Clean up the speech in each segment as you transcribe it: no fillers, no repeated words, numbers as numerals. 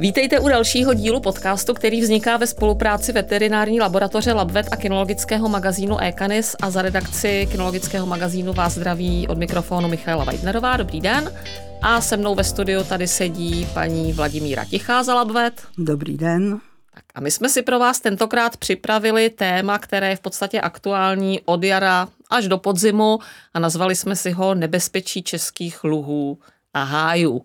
Vítejte u dalšího dílu podcastu, který vzniká ve spolupráci veterinární laboratoře LabVet a kynologického magazínu eCanis, a za redakci kynologického magazínu vás zdraví od mikrofonu Michaela Weidnerová. Dobrý den. A se mnou ve studiu tady sedí paní Vladimíra Tichá za LabVet. Dobrý den. Tak a my jsme si pro vás tentokrát připravili téma, které je v podstatě aktuální od jara až do podzimu, a nazvali jsme si ho Nebezpečí českých luhů a hájů.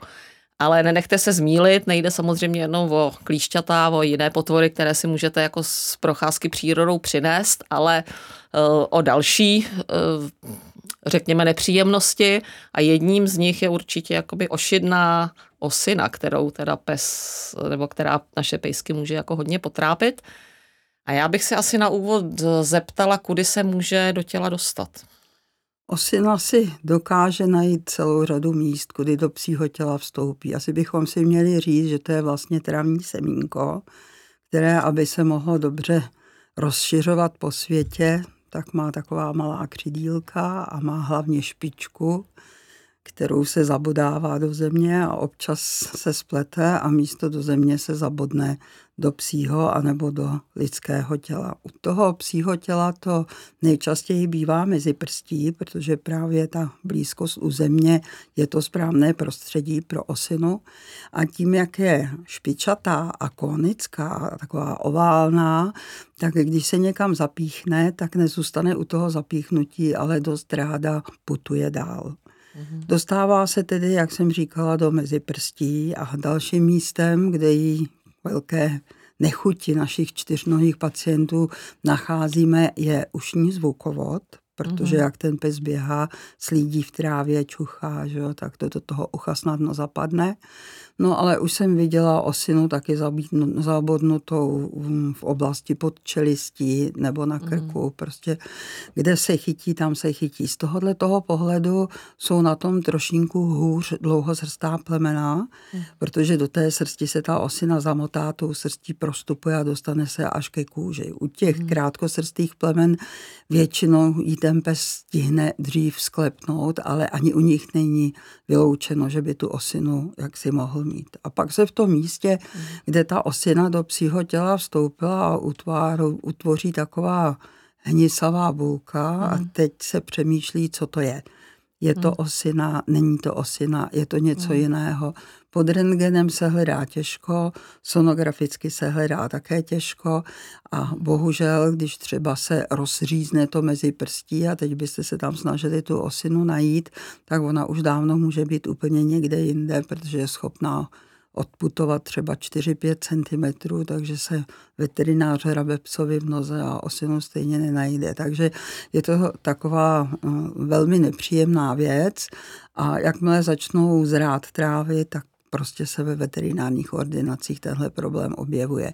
Ale nenechte se zmýlit, nejde samozřejmě jenom o klíšťata, o jiné potvory, které si můžete jako z procházky přírodou přinést, ale o další, řekněme, nepříjemnosti, a jedním z nich je určitě jakoby ošidná osina, kterou teda pes, nebo která naše pejsky může jako hodně potrápit. A já bych se asi na úvod zeptala, kudy se může do těla dostat. Osina si dokáže najít celou řadu míst, kudy do psího těla vstoupí. Asi bychom si měli říct, že to je vlastně travní semínko, které, aby se mohlo dobře rozšiřovat po světě, tak má taková malá křidílka a má hlavně špičku, kterou se zabodává do země a občas se splete a místo do země se zabodne do psího anebo do lidského těla. U toho psího těla to nejčastěji bývá meziprstí, protože právě ta blízkost u země je to správné prostředí pro osinu, a tím, jak je špičatá a konická, taková oválná, tak když se někam zapíchne, tak nezůstane u toho zapíchnutí, ale dost ráda putuje dál. Dostává se tedy, jak jsem říkala, do meziprstí, a dalším místem, kde jí velké nechuti našich čtyřnohých pacientů nacházíme, je ušní zvukovod, protože jak ten pes běhá, slídí v trávě, čuchá, že? Tak to do toho ucha snadno zapadne. No ale už jsem viděla osinu taky zabodnutou v oblasti podčelistí nebo na krku. Prostě kde se chytí, tam se chytí. Z tohohle toho pohledu jsou na tom trošinku hůř dlouhosrstá plemena, protože do té srsti se ta osina zamotá, tou srstí prostupuje a dostane se až ke kůži. U těch krátkosrstých plemen většinou jí ten pes stihne dřív sklepnout, ale ani u nich není vyloučeno, že by tu osinu jaksi mohl mít. A pak se v tom místě, kde ta osina do psího těla vstoupila, a utvoří taková hnisavá bulka, a teď se přemýšlí, co to je. Je to osina, není to osina, je to něco jiného. Pod rentgenem se hledá těžko, sonograficky se hledá také těžko, a bohužel, když třeba se rozřízne to mezi prstí a teď byste se tam snažili tu osinu najít, tak ona už dávno může být úplně někde jinde, protože je schopná odputovat třeba 4-5 centimetrů, takže se veterinář hrabe psovi v noze a osinu stejně nenajde. Takže je to taková velmi nepříjemná věc, a jakmile začnou zrát trávy, tak prostě se ve veterinárních ordinacích tenhle problém objevuje.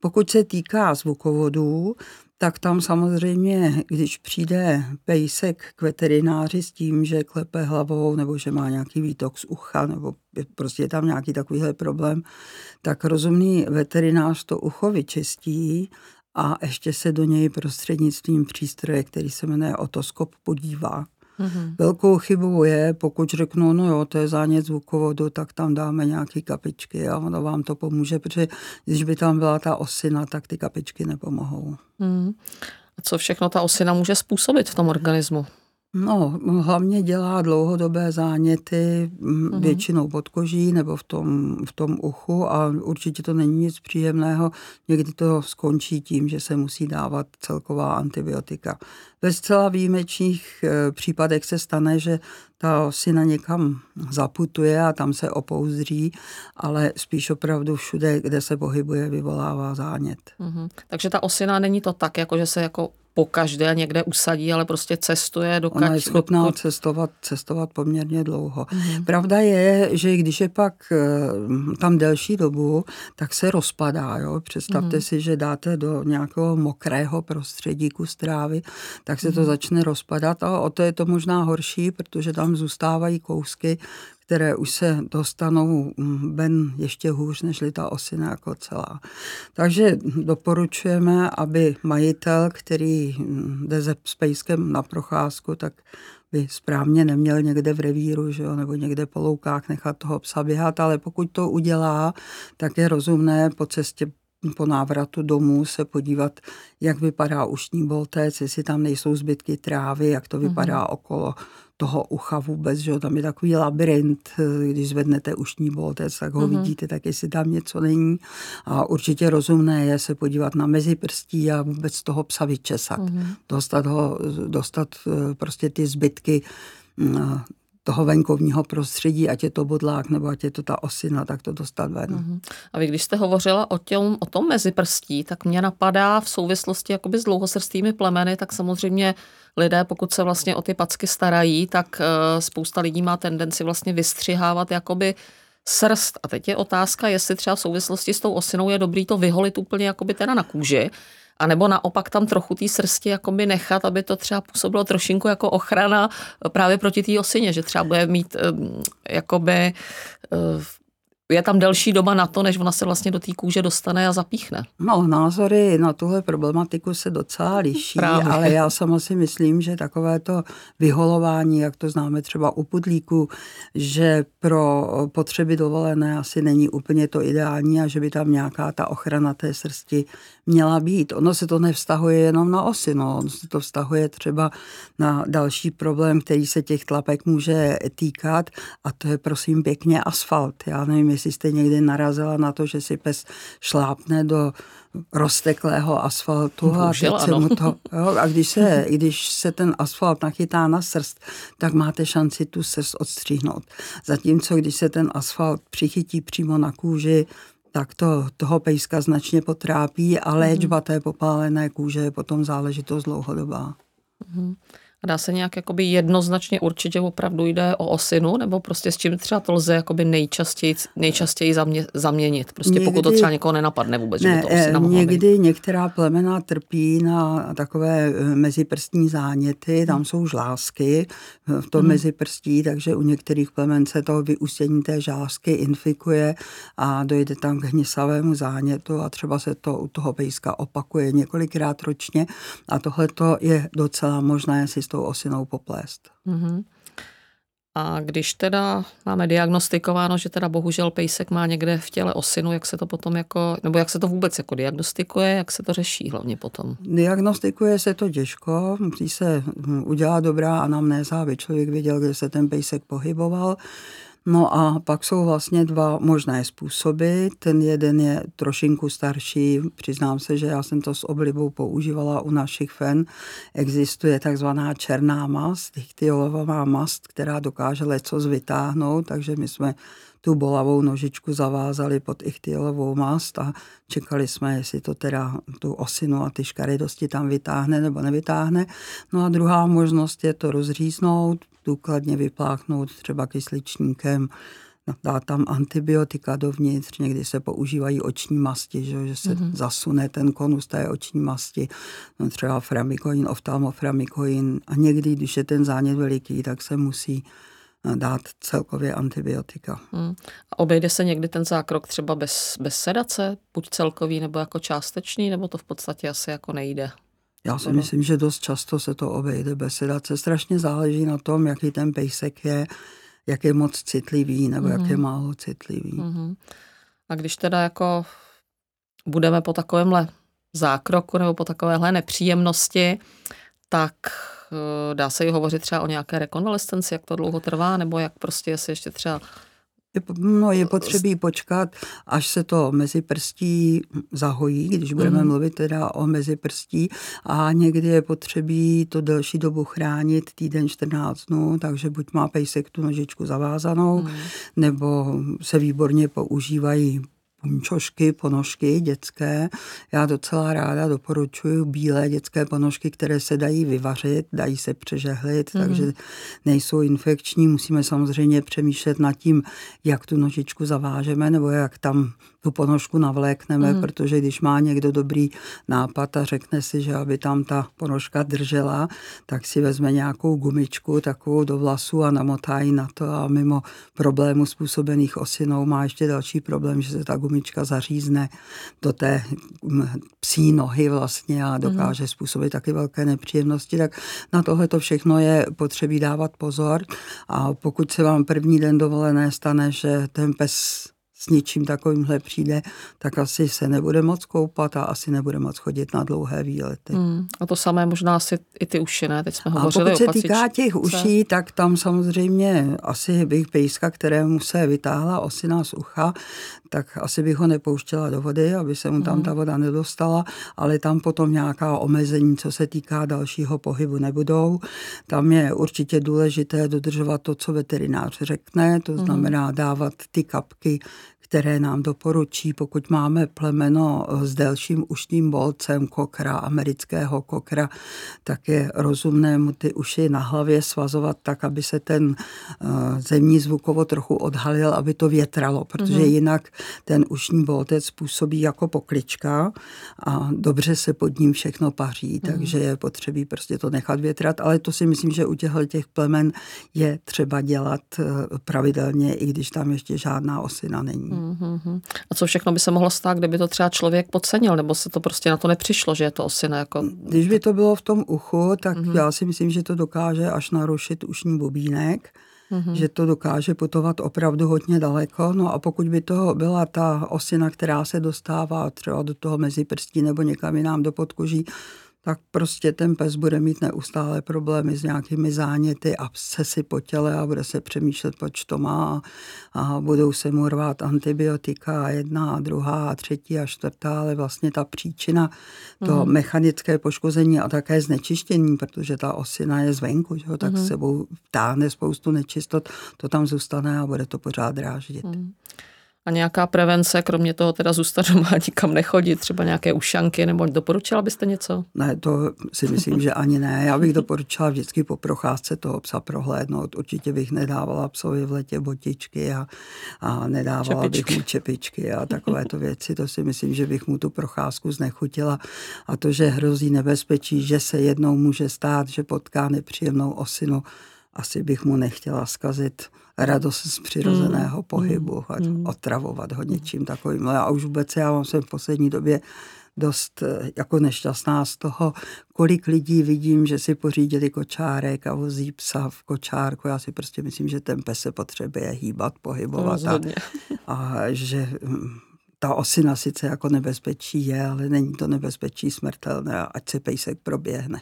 Pokud se týká zvukovodů, tak tam samozřejmě, když přijde pejsek k veterináři s tím, že klepe hlavou nebo že má nějaký výtok z ucha nebo prostě je tam nějaký takovýhle problém, tak rozumný veterinář to ucho vyčistí a ještě se do něj prostřednictvím přístroje, který se jmenuje otoskop, podívá. Velkou chybou je, pokud řeknou, no jo, to je zánět zvukovodu, tak tam dáme nějaké kapičky a ono vám to pomůže, protože když by tam byla ta osina, tak ty kapičky nepomohou. A co všechno ta osina může způsobit v tom organismu? No, hlavně dělá dlouhodobé záněty, většinou pod koží nebo v tom uchu, a určitě to není nic příjemného. Někdy to skončí tím, že se musí dávat celková antibiotika. Ve zcela výjimečných případech se stane, že ta osina někam zaputuje a tam se opouzdří, ale spíš opravdu všude, kde se pohybuje, vyvolává zánět. Takže ta osina není to tak, jako že se jako pokaždé někde usadí, ale prostě cestuje do Ona je schopná cestovat poměrně dlouho. Pravda je, že když je pak tam delší dobu, tak se rozpadá. Jo? Představte si, že dáte do nějakého mokrého prostředí kus trávy, tak se to začne rozpadat, a o to je to možná horší, protože tam zůstávají kousky, které už se dostanou ven ještě hůř, nežli ta osina jako celá. Takže doporučujeme, aby majitel, který jde s pejskem na procházku, tak by správně neměl někde v revíru, že jo, nebo někde po loukách nechat toho psa běhat, ale pokud to udělá, tak je rozumné po cestě po návratu domů se podívat, jak vypadá ušní boltec, jestli tam nejsou zbytky trávy, jak to vypadá okolo toho ucha vůbec, že jo, tam je takový labyrint, když zvednete ušní boltec, tak ho vidíte, tak jestli tam něco není. A určitě rozumné je se podívat na meziprstí a vůbec toho psa vyčesat. Dostat prostě ty zbytky toho venkovního prostředí, ať je to bodlák, nebo ať je to ta osina, tak to dostat ven. A vy, když jste hovořila o tom meziprstí, tak mě napadá v souvislosti jakoby s dlouhosrstými plemeny, tak samozřejmě lidé, pokud se vlastně o ty packy starají, tak spousta lidí má tendenci vlastně vystřihávat jakoby srst. A teď je otázka, jestli třeba v souvislosti s tou osinou je dobrý to vyholit úplně jakoby teda na kůži, a nebo naopak tam trochu té srsti jakoby nechat, aby to třeba působilo trošinku jako ochrana právě proti té osině, že třeba bude mít jakoby, je tam delší doba na to, než ona se vlastně do té kůže dostane a zapíchne. No, názory na tuhle problematiku se docela liší, právě. Ale já sama si myslím, že takové to vyholování, jak to známe třeba u pudlíku, že pro potřeby dovolené asi není úplně to ideální a že by tam nějaká ta ochrana té srsti měla být. Ono se to nevztahuje jenom na osinu, ono se to vztahuje třeba na další problém, který se těch tlapek může týkat, a to je prosím pěkně asfalt. Já nevím, jestli jste někdy narazila na to, že si pes šlápne do rozteklého asfaltu a teď se mu to... Jo, a když se ten asfalt nachytá na srst, tak máte šanci tu srst odstříhnout. Zatímco, když se ten asfalt přichytí přímo na kůži, tak to toho pejska značně potrápí a léčba té popálené kůže je potom záležitost dlouhodobá. A dá se nějak jakoby jednoznačně určit, že opravdu jde o osinu, nebo prostě s čím třeba to lze jakoby nejčastěji zaměnit? Prostě někdy, pokud to třeba někoho nenapadne vůbec, ne, že to osina mohla někdy být. Některá plemena trpí na takové meziprstní záněty, tam jsou žlázky v tom meziprstí, takže u některých plemen se to vyústění té žlázky infikuje a dojde tam k hnisavému zánětu a třeba se to u toho pejska opakuje několikrát ročně a tohleto je docela možné si s tou osinou poplést. A když teda máme diagnostikováno, že teda bohužel pejsek má někde v těle osinu, jak se to potom jako, nebo jak se to vůbec jako diagnostikuje, jak se to řeší hlavně potom? Diagnostikuje se to těžko, musí se udělat dobrá anamnéza, aby člověk věděl, kde se ten pejsek pohyboval. No a pak jsou vlastně dva možné způsoby. Ten jeden je trošinku starší. Přiznám se, že já jsem to s oblibou používala u našich fen. Existuje takzvaná černá mast, ichtylová mast, která dokáže lecos vytáhnout, takže my jsme tu bolavou nožičku zavázali pod ichtylovou mast a čekali jsme, jestli to teda tu osinu a ty škaredosti tam vytáhne nebo nevytáhne. No a druhá možnost je to rozříznout, důkladně vypláchnout třeba kysličníkem, dá tam antibiotika dovnitř, někdy se používají oční masti, že se zasune ten konus té oční masti, no třeba framikoin, oftalmoframikoin, a někdy, když je ten zánět veliký, tak se musí dát celkově antibiotika. A obejde se někdy ten zákrok třeba bez sedace, buď celkový nebo jako částečný, nebo to v podstatě asi jako nejde? Já si myslím, že dost často se to obejde bez sedace. Strašně záleží na tom, jaký ten pejsek je, jak je moc citlivý nebo jak je málo citlivý. A když teda jako budeme po takovémhle zákroku nebo po takovéhle nepříjemnosti, tak dá se i hovořit třeba o nějaké rekonvalescenci, jak to dlouho trvá, nebo jak prostě jestli ještě třeba... No, je potřebí počkat, až se to meziprstí zahojí, když budeme mluvit teda o meziprstí, a někdy je potřebí to delší dobu chránit, týden, 14 dnů, takže buď má pejsek tu nožičku zavázanou, nebo se výborně používají punčošky, ponožky dětské. Já docela ráda doporučuji bílé dětské ponožky, které se dají vyvařit, dají se přežehlit, takže nejsou infekční. Musíme samozřejmě přemýšlet nad tím, jak tu nožičku zavážeme, nebo jak tam tu ponožku navlékneme, protože když má někdo dobrý nápad a řekne si, že aby tam ta ponožka držela, tak si vezme nějakou gumičku takovou do vlasů a namotá ji na to a mimo problémů způsobených osinou má ještě další problém, že se ta gumička zařízne do té psí nohy vlastně a dokáže způsobit taky velké nepříjemnosti. Tak na tohle to všechno je potřebí dávat pozor a pokud se vám první den dovolené stane, že ten pes s něčím takovýmhle přijde, tak asi se nebude moc koupat a asi nebude moc chodit na dlouhé výlety. A to samé možná asi i ty uši, ne? Teď jsme hovořili o patičce. A pokud se týká těch uší, tak tam samozřejmě asi bych pejska, kterému se vytáhla osina z ucha, tak asi bych ho nepouštěla do vody, aby se mu tam ta voda nedostala, ale tam potom nějaká omezení, co se týká dalšího pohybu, nebudou. Tam je určitě důležité dodržovat to, co veterinář řekne, to znamená dávat ty kapky, které nám doporučí, pokud máme plemeno s delším ušním bolcem kokra, amerického kokra, tak je rozumné mu ty uši na hlavě svazovat tak, aby se ten zemní zvukovo trochu odhalil, aby to větralo, protože jinak ten ušní boltec působí jako poklička a dobře se pod ním všechno paří, takže je potřebí prostě to nechat větrat, ale to si myslím, že u těch plemen je třeba dělat pravidelně, i když tam ještě žádná osina není. A co všechno by se mohlo stát, kdyby to třeba člověk podcenil, nebo se to prostě na to nepřišlo, že je to osina jako... Když by to bylo v tom uchu, tak já si myslím, že to dokáže až narušit ušní bubínek, že to dokáže putovat opravdu hodně daleko. No a pokud by to byla ta osina, která se dostává třeba do toho meziprstí nebo někam jinam do podkoží, tak prostě ten pes bude mít neustále problémy s nějakými záněty, abscesy po těle a bude se přemýšlet, proč to má a budou se mu rvát antibiotika jedna, druhá, třetí a čtvrtá, ale vlastně ta příčina toho mechanické poškození a také znečištění, protože ta osina je zvenku, že? Tak sebou táhne spoustu nečistot, to tam zůstane a bude to pořád dráždit. A nějaká prevence, kromě toho teda zůstat doma, nikam nechodit, třeba nějaké ušanky, nebo doporučila byste něco? Ne, to si myslím, že ani ne. Já bych doporučila vždycky po procházce toho psa prohlédnout. Určitě bych nedávala psovi v letě botičky a nedávala bych mu čepičky a takovéto věci. To si myslím, že bych mu tu procházku znechutila. A to, že hrozí nebezpečí, že se jednou může stát, že potká nepříjemnou osinu, asi bych mu nechtěla zkazit radost z přirozeného pohybu a otravovat ho něčím takovým. A už vůbec já jsem v poslední době dost jako nešťastná z toho, kolik lidí vidím, že si pořídili kočárek a vozí psa v kočárku. Já si prostě myslím, že ten pes se potřebuje hýbat, pohybovat a že... Ta osina sice jako nebezpečí je, ale není to nebezpečí smrtelné, ať se pejsek proběhne.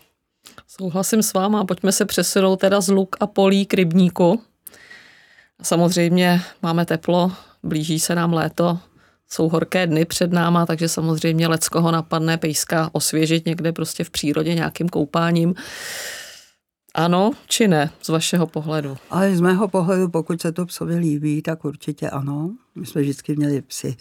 Souhlasím s váma, pojďme se přesunout teda z luk a polí k rybníku. Samozřejmě máme teplo, blíží se nám léto, jsou horké dny před náma, takže samozřejmě leckoho napadne pejska osvěžit někde prostě v přírodě nějakým koupáním. Ano či ne, z vašeho pohledu? Ale z mého pohledu, pokud se to psovi líbí, tak určitě ano. My jsme vždycky měli psy,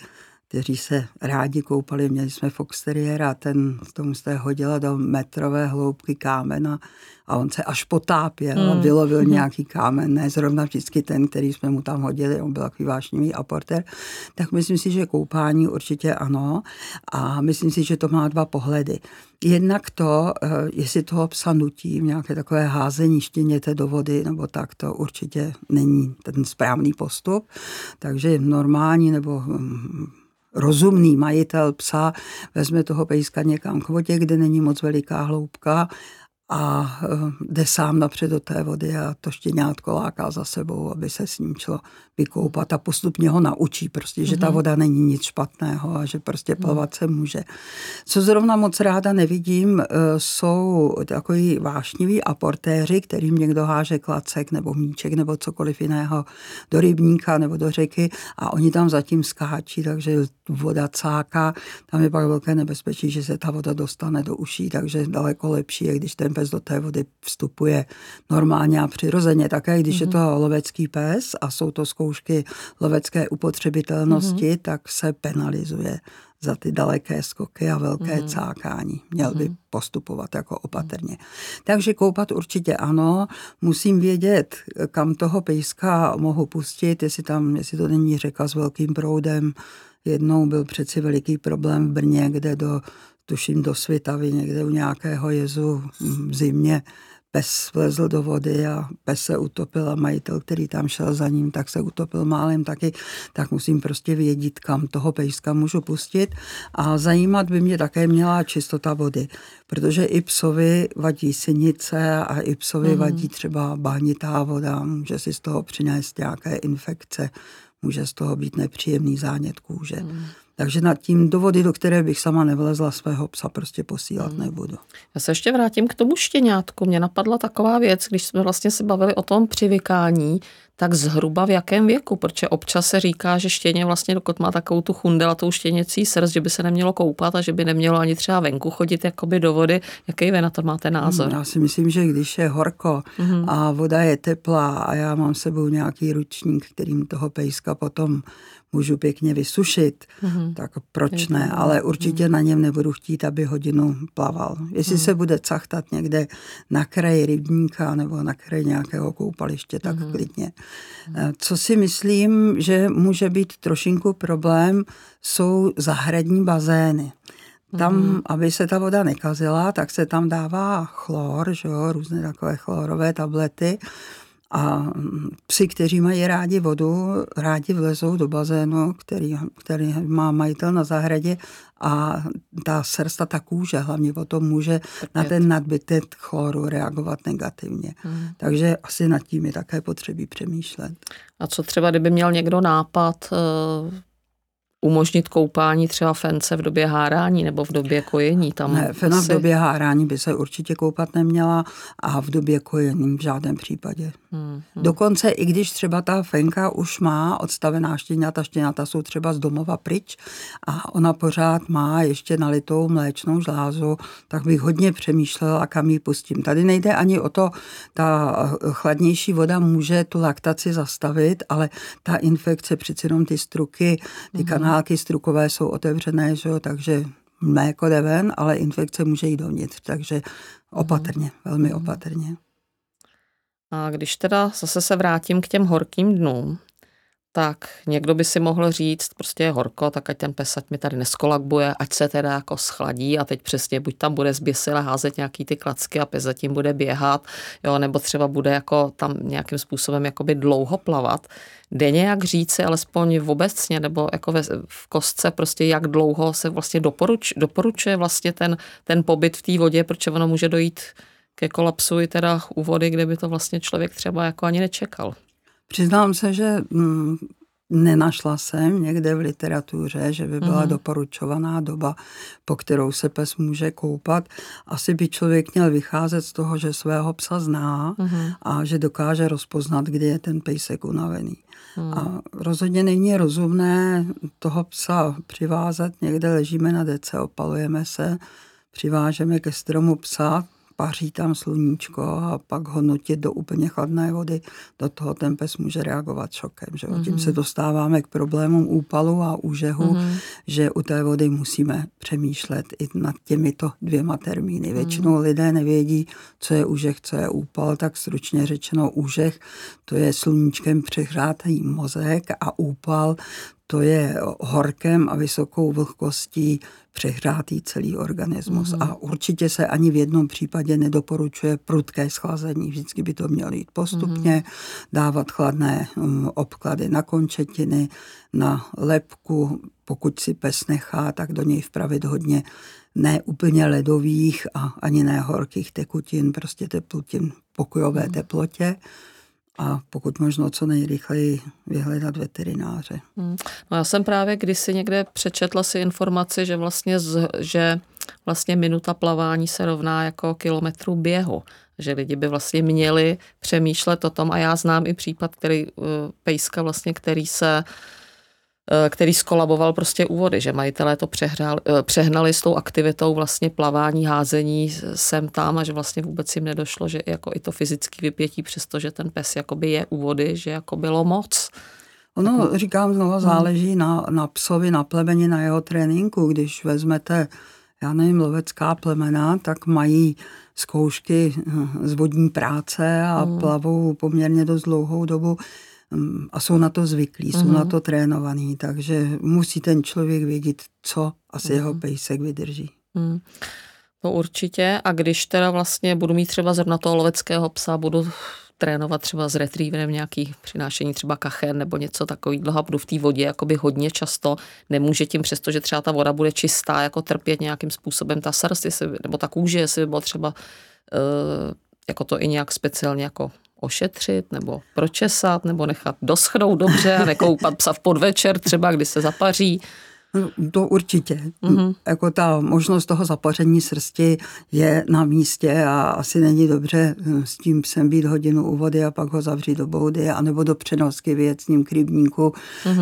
kteří se rádi koupali. Měli jsme foxteriéra, ten tomu se hodila do metrové hloubky kámena a on se až potápěl a vylovil nějaký kámen. Ne zrovna vždycky ten, který jsme mu tam hodili, on byl takový vášnivý aportér. Tak myslím si, že koupání určitě ano a myslím si, že to má dva pohledy. Jednak to, jestli toho psa nutí nějaké takové házení štěněte do vody, nebo tak, to určitě není ten správný postup. Takže normální nebo... rozumný majitel psa vezme toho pejska někam k vodě, kde není moc veliká hloubka a jde sám napřed do té vody a to štěňátko láká za sebou, aby se s ním šlo vykoupat a postupně ho naučí prostě, že ta voda není nic špatného a že prostě plavat se může. Co zrovna moc ráda nevidím, jsou takový vášniví aportéři, kterým někdo háže klacek nebo míček nebo cokoliv jiného do rybníka nebo do řeky a oni tam zatím skáčí, takže voda cáká, tam je pak velké nebezpečí, že se ta voda dostane do uší, takže daleko lepší je, když ten pes pes do té vody vstupuje normálně a přirozeně. Také když je to lovecký pes a jsou to zkoušky lovecké upotřebitelnosti, tak se penalizuje za ty daleké skoky a velké cákání. Měl by postupovat jako opatrně. Takže koupat určitě ano. Musím vědět, kam toho pejska mohu pustit, jestli to není řeka s velkým proudem. Jednou byl přeci veliký problém v Brně, kde do Svitavy, někde u nějakého jezu v zimě, pes vlezl do vody a pes se utopil a majitel, který tam šel za ním, tak se utopil málem taky, tak musím prostě vědět, kam toho pejska můžu pustit. A zajímat by mě také měla čistota vody, protože i psovi vadí sinice a i psovi vadí třeba bahnitá voda, může si z toho přinést nějaké infekce, může z toho být nepříjemný zánět kůže. Takže nad tím do vody, do které bych sama nevlezla, svého psa prostě posílat nebudu. Já se ještě vrátím k tomu štěňátku. Mně napadla taková věc, když jsme vlastně se bavili o tom přivykání, tak zhruba v jakém věku, protože občas se říká, že štěně vlastně, dokud má takovou tu chundelatou štěněcí srst, že by se nemělo koupat a že by nemělo ani třeba venku chodit jakoby do vody. Jaký vy na to máte názor? Já si myslím, že když je horko a voda je teplá a já mám sebou nějaký ručník, kterým toho pejska potom můžu pěkně vysušit, tak proč ne, ale určitě na něm nebudu chtít, aby hodinu plaval. Jestli se bude cachtat někde na kraji rybníka nebo na kraji nějakého koupaliště, tak klidně. Co si myslím, že může být trošinku problém, jsou zahradní bazény. Tam, aby se ta voda nekazila, tak se tam dává chlor, že jo, různé takové chlorové tablety. A psi, kteří mají rádi vodu, rádi vlezou do bazénu, který má majitel na zahradě, a ta srsta, ta kůže hlavně o tom může na ten nadbytek chloru reagovat negativně. Takže asi nad tím je také potřebí přemýšlet. A co třeba, kdyby měl někdo nápad umožnit koupání třeba fence v době hárání nebo v době kojení? Ne, fena v době hárání by se určitě koupat neměla a v době kojení v žádném případě. Dokonce i když třeba ta fenka už má odstavená štěňata, štěňata jsou třeba z domova pryč a ona pořád má ještě nalitou mléčnou žlázu, tak bych hodně přemýšlela, kam ji pustím. Tady nejde ani o to, ta chladnější voda může tu laktaci zastavit, ale ta infekce, přeci jenom ty struky, ty kanály, války strukové jsou otevřené, že jo, takže mléko jde ven, ale infekce může jít dovnitř, takže opatrně, velmi opatrně. A když teda zase se vrátím k těm horkým dnům, tak někdo by si mohl říct, prostě je horko, tak ať ten pes, ať mi tady neskolabuje, ať se teda jako schladí a teď přesně buď tam bude zběsile házet nějaký ty klacky a pes zatím bude běhat, jo, nebo třeba bude jako tam nějakým způsobem jakoby dlouho plavat. Jde nějak říci, alespoň obecně, nebo jako v kostce prostě, jak dlouho se vlastně doporučuje vlastně ten pobyt v té vodě, protože ono může dojít ke kolapsu i teda u vody, kde by to vlastně člověk třeba jako ani nečekal. Přiznám se, že nenašla jsem někde v literatuře, že by byla doporučovaná doba, po kterou se pes může koupat. Asi by člověk měl vycházet z toho, že svého psa zná a že dokáže rozpoznat, kdy je ten pejsek unavený. A rozhodně není rozumné toho psa přivázat. Někde ležíme na dece, opalujeme se, přivážeme ke stromu psa, paří tam sluníčko a pak ho nutit do úplně chladné vody. Do toho ten pes může reagovat šokem. Že? Tím se dostáváme k problémům úpalu a úžehu, že u té vody musíme přemýšlet i nad těmito dvěma termíny. Většinou lidé nevědí, co je úžeh, co je úpal, tak stručně řečeno úžeh, to je sluníčkem přehrátý mozek a úpal, to je horkem a vysokou vlhkostí přehrátý celý organismus. A určitě se ani v jednom případě nedoporučuje prudké schlazení. Vždycky by to mělo jít postupně, dávat chladné obklady na končetiny, na lebku, pokud si pes nechá, tak do něj vpravit hodně ne úplně ledových a ani ne horkých tekutin, prostě teplutin v pokojové teplotě. A pokud možno co nejrychleji vyhledat veterináře. No já jsem právě kdysi někde přečetla si informaci, že vlastně minuta plavání se rovná jako kilometru běhu. Že lidi by vlastně měli přemýšlet o tom, a já znám i případ, který pejska vlastně, který se který skolaboval prostě úvody, že majitelé to přehnali s tou aktivitou vlastně plavání, házení sem tam a že vlastně vůbec jim nedošlo, že jako i to fyzické vypětí, přestože ten pes jakoby je úvody, že jako bylo moc. Ono, říkám znovu, záleží na psovi, na plemeni, na jeho tréninku. Když vezmete, já nevím, lovecká plemena, tak mají zkoušky z vodní práce a plavou poměrně dost dlouhou dobu a jsou na to zvyklí, jsou na to trénovaní, takže musí ten člověk vědět, co asi jeho pejsek vydrží. No určitě, a když teda vlastně budu mít třeba zrovna toho loveckého psa, budu trénovat třeba s retrieverem nějaký přinášení třeba kachen nebo něco takového, budu v té vodě jakoby hodně často, nemůže tím, přestože třeba ta voda bude čistá, jako trpět nějakým způsobem ta srst, nebo ta kůže, jestli by bylo třeba jako to i nějak speciálně jako ošetřit nebo pročesat nebo nechat doschnout dobře a nekoupat psa v podvečer třeba, když se zapaří. To určitě. Jako ta možnost toho zapaření srsti je na místě a asi není dobře s tím psem být hodinu u vody a pak ho zavřít do boudy anebo do přenosky vyjet s ním k rybníku,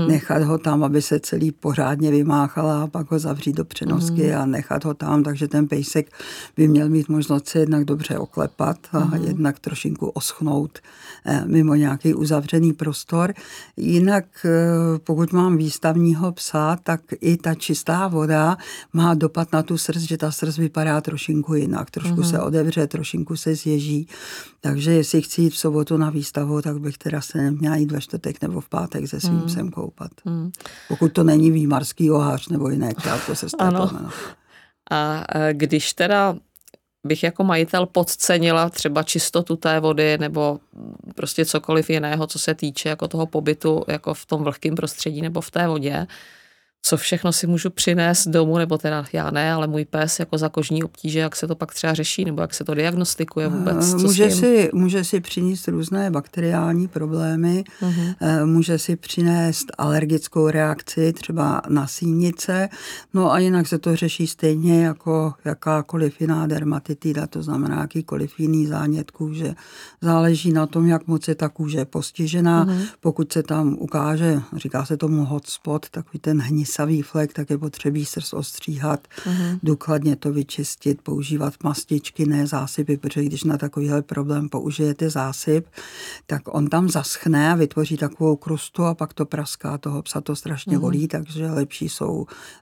nechat ho tam, aby se celý pořádně vymáchala a pak ho zavřít do přenosky a nechat ho tam, takže ten pejsek by měl mít možnost se jednak dobře oklepat a jednak trošinku oschnout mimo nějaký uzavřený prostor. Jinak pokud mám výstavního psa, tak i ta čistá voda má dopad na tu srst, že ta srst vypadá trošinku jinak. Trošku se odevře, trošinku se zježí. Takže jestli chci jít v sobotu na výstavu, tak bych teda se neměla jít ve čtvrtek nebo v pátek se svým psem koupat. Pokud to není výmarský ohář nebo jiné, to se stane. A když teda bych jako majitel podcenila třeba čistotu té vody nebo prostě cokoliv jiného, co se týče jako toho pobytu jako v tom vlhkém prostředí nebo v té vodě, co všechno si můžu přinést domů, nebo teda já ne, ale můj pes jako za kožní obtíže, jak se to pak třeba řeší, nebo jak se to diagnostikuje vůbec? Může si přinést různé bakteriální problémy, může si přinést alergickou reakci třeba na sínice, no a jinak se to řeší stejně jako jakákoliv jiná dermatitida, to znamená jakýkoliv jiný zánět kůže. Záleží na tom, jak moc je ta kůže postižená. Pokud se tam ukáže, říká se tomu hotspot, takový ten hnízdný savý flek, tak je potřebí srst ostříhat, důkladně to vyčistit, používat mastičky, ne zásypy, protože když na takovýhle problém použijete zásyp, tak on tam zaschne a vytvoří takovou krustu a pak to praská, toho psa to strašně volí, takže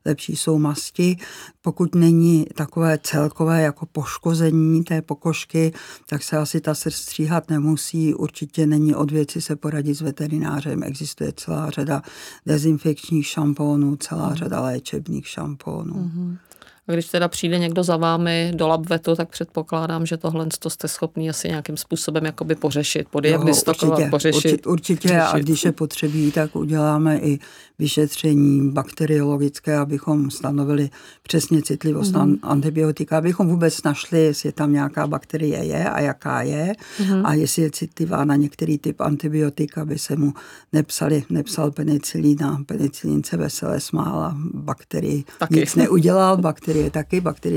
lepší jsou masti. Pokud není takové celkové jako poškození té pokožky, tak se asi ta srst stříhat nemusí, určitě není od věci se poradit s veterinářem, existuje celá řada dezinfekčních šamponů, celá řada léčebných šamponů. A když teda přijde někdo za vámi do LabVetu, tak předpokládám, že tohle jste schopný asi nějakým způsobem jakoby pořešit, podiagnostokovat, pořešit. Určitě a když je potřebí, tak uděláme i vyšetření bakteriologické, abychom stanovili přesně citlivost na antibiotika, abychom vůbec našli, jestli tam nějaká bakterie je a jaká je a jestli je citlivá na některý typ antibiotika, aby se mu nepsal penicilín se vesele smála, bakterii nic neudělal, bakterie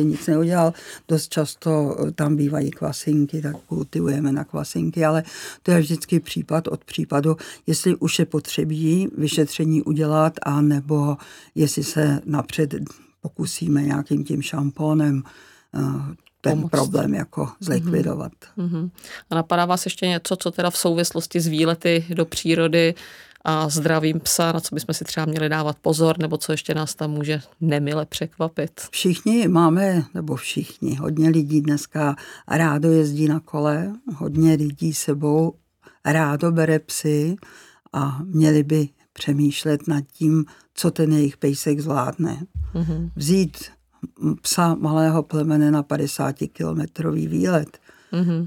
nic neudělal. Dost často tam bývají kvasinky, tak kultivujeme na kvasinky, ale to je vždycky případ od případu, jestli už je potřebí vyšetření udělat, anebo jestli se napřed pokusíme nějakým tím šamponem ten problém jako zlikvidovat. A napadá vás ještě něco, co teda v souvislosti s výlety do přírody a zdravím psa, na co bychom si třeba měli dávat pozor, nebo co ještě nás tam může nemile překvapit? Hodně lidí dneska rádo jezdí na kole, hodně lidí sebou rádo bere psy a měli by přemýšlet nad tím, co ten jejich pejsek zvládne. Vzít psa malého plemene na 50-kilometrový výlet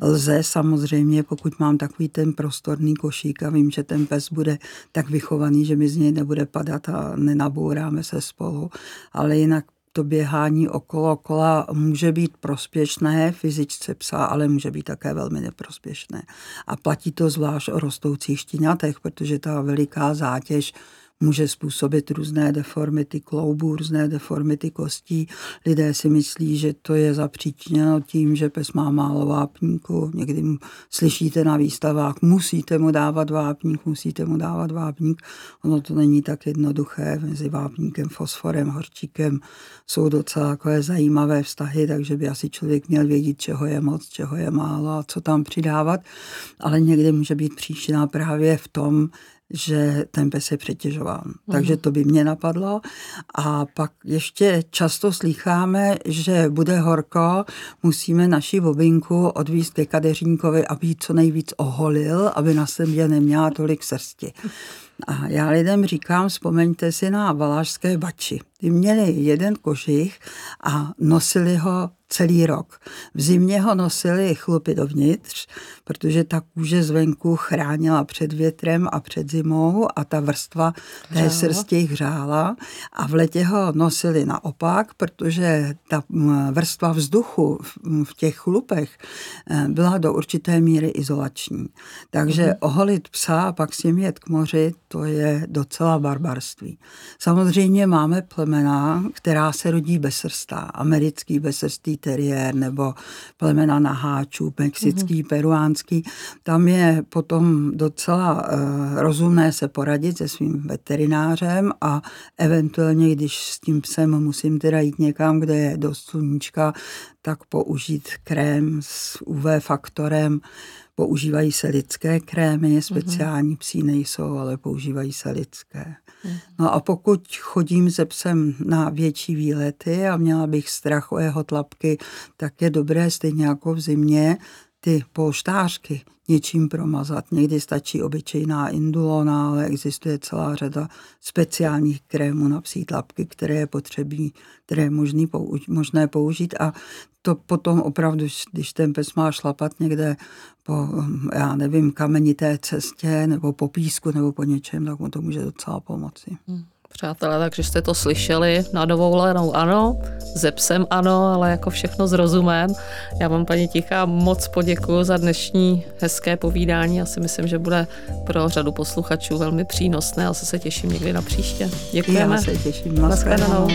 lze samozřejmě, pokud mám takový ten prostorný košík a vím, že ten pes bude tak vychovaný, že mi z něj nebude padat a nenabouráme se spolu. Ale jinak to běhání okolo kola může být prospěšné fyzičce psa, ale může být také velmi neprospěšné. A platí to zvlášť o rostoucích štěňatech, protože ta veliká zátěž může způsobit různé deformity kloubů, různé deformity kostí. Lidé si myslí, že to je zapříčiněno tím, že pes má málo vápníku. Někdy slyšíte na výstavách, musíte mu dávat vápník. Ono to není tak jednoduché. Mezi vápníkem, fosforem, horčíkem jsou docela takové zajímavé vztahy, takže by asi člověk měl vědět, čeho je moc, čeho je málo a co tam přidávat. Ale někdy může být příčina právě v tom, že ten pes je přetěžován. Takže to by mě napadlo. A pak ještě často slýcháme, že bude horko, musíme naši bobinku odvízt ke kadeřínkovi, aby ji co nejvíc oholil, aby na sobě neměla tolik srsti. A já lidem říkám, vzpomeňte si na Valašské bači. Ty měli jeden kožich a nosili ho celý rok. V zimě ho nosili chlupy dovnitř, protože ta kůže zvenku chránila před větrem a před zimou a ta vrstva té srsti hřála. A v letě ho nosili naopak, protože ta vrstva vzduchu v těch chlupech byla do určité míry izolační. Takže oholit psa a pak s ním jet k moři, to je docela barbarství. Samozřejmě máme plemena, která se rodí bez srsta. Americký bezsrstý teriér nebo plemena naháčů, mexický, peruánský. Tam je potom docela rozumné se poradit se svým veterinářem a eventuálně, když s tím psem musím teda jít někam, kde je dost sluníčka, tak použít krém s UV faktorem. Používají se lidské krémy, speciální psí nejsou, ale používají se lidské. No a pokud chodím se psem na větší výlety a měla bych strach o jeho tlapky, tak je dobré stejně jako v zimě ty polštářky něčím promazat. Někdy stačí obyčejná indulona, ale existuje celá řada speciálních krémů na psí tlapky, které je potřebí, které je možné použít a to potom opravdu, když ten pes má šlapat někde po, já nevím, kamenité cestě nebo po písku nebo po něčem, tak mu to může docela pomoci. Přátelé, takže jste to slyšeli na dovolenou ano, se psem ano, ale jako všechno s rozumem. Já vám, paní Tichá, moc poděkuju za dnešní hezké povídání. Já si myslím, že bude pro řadu posluchačů velmi přínosné a se těším někdy na příště. Děkujeme. Já se těším. Na shledanou.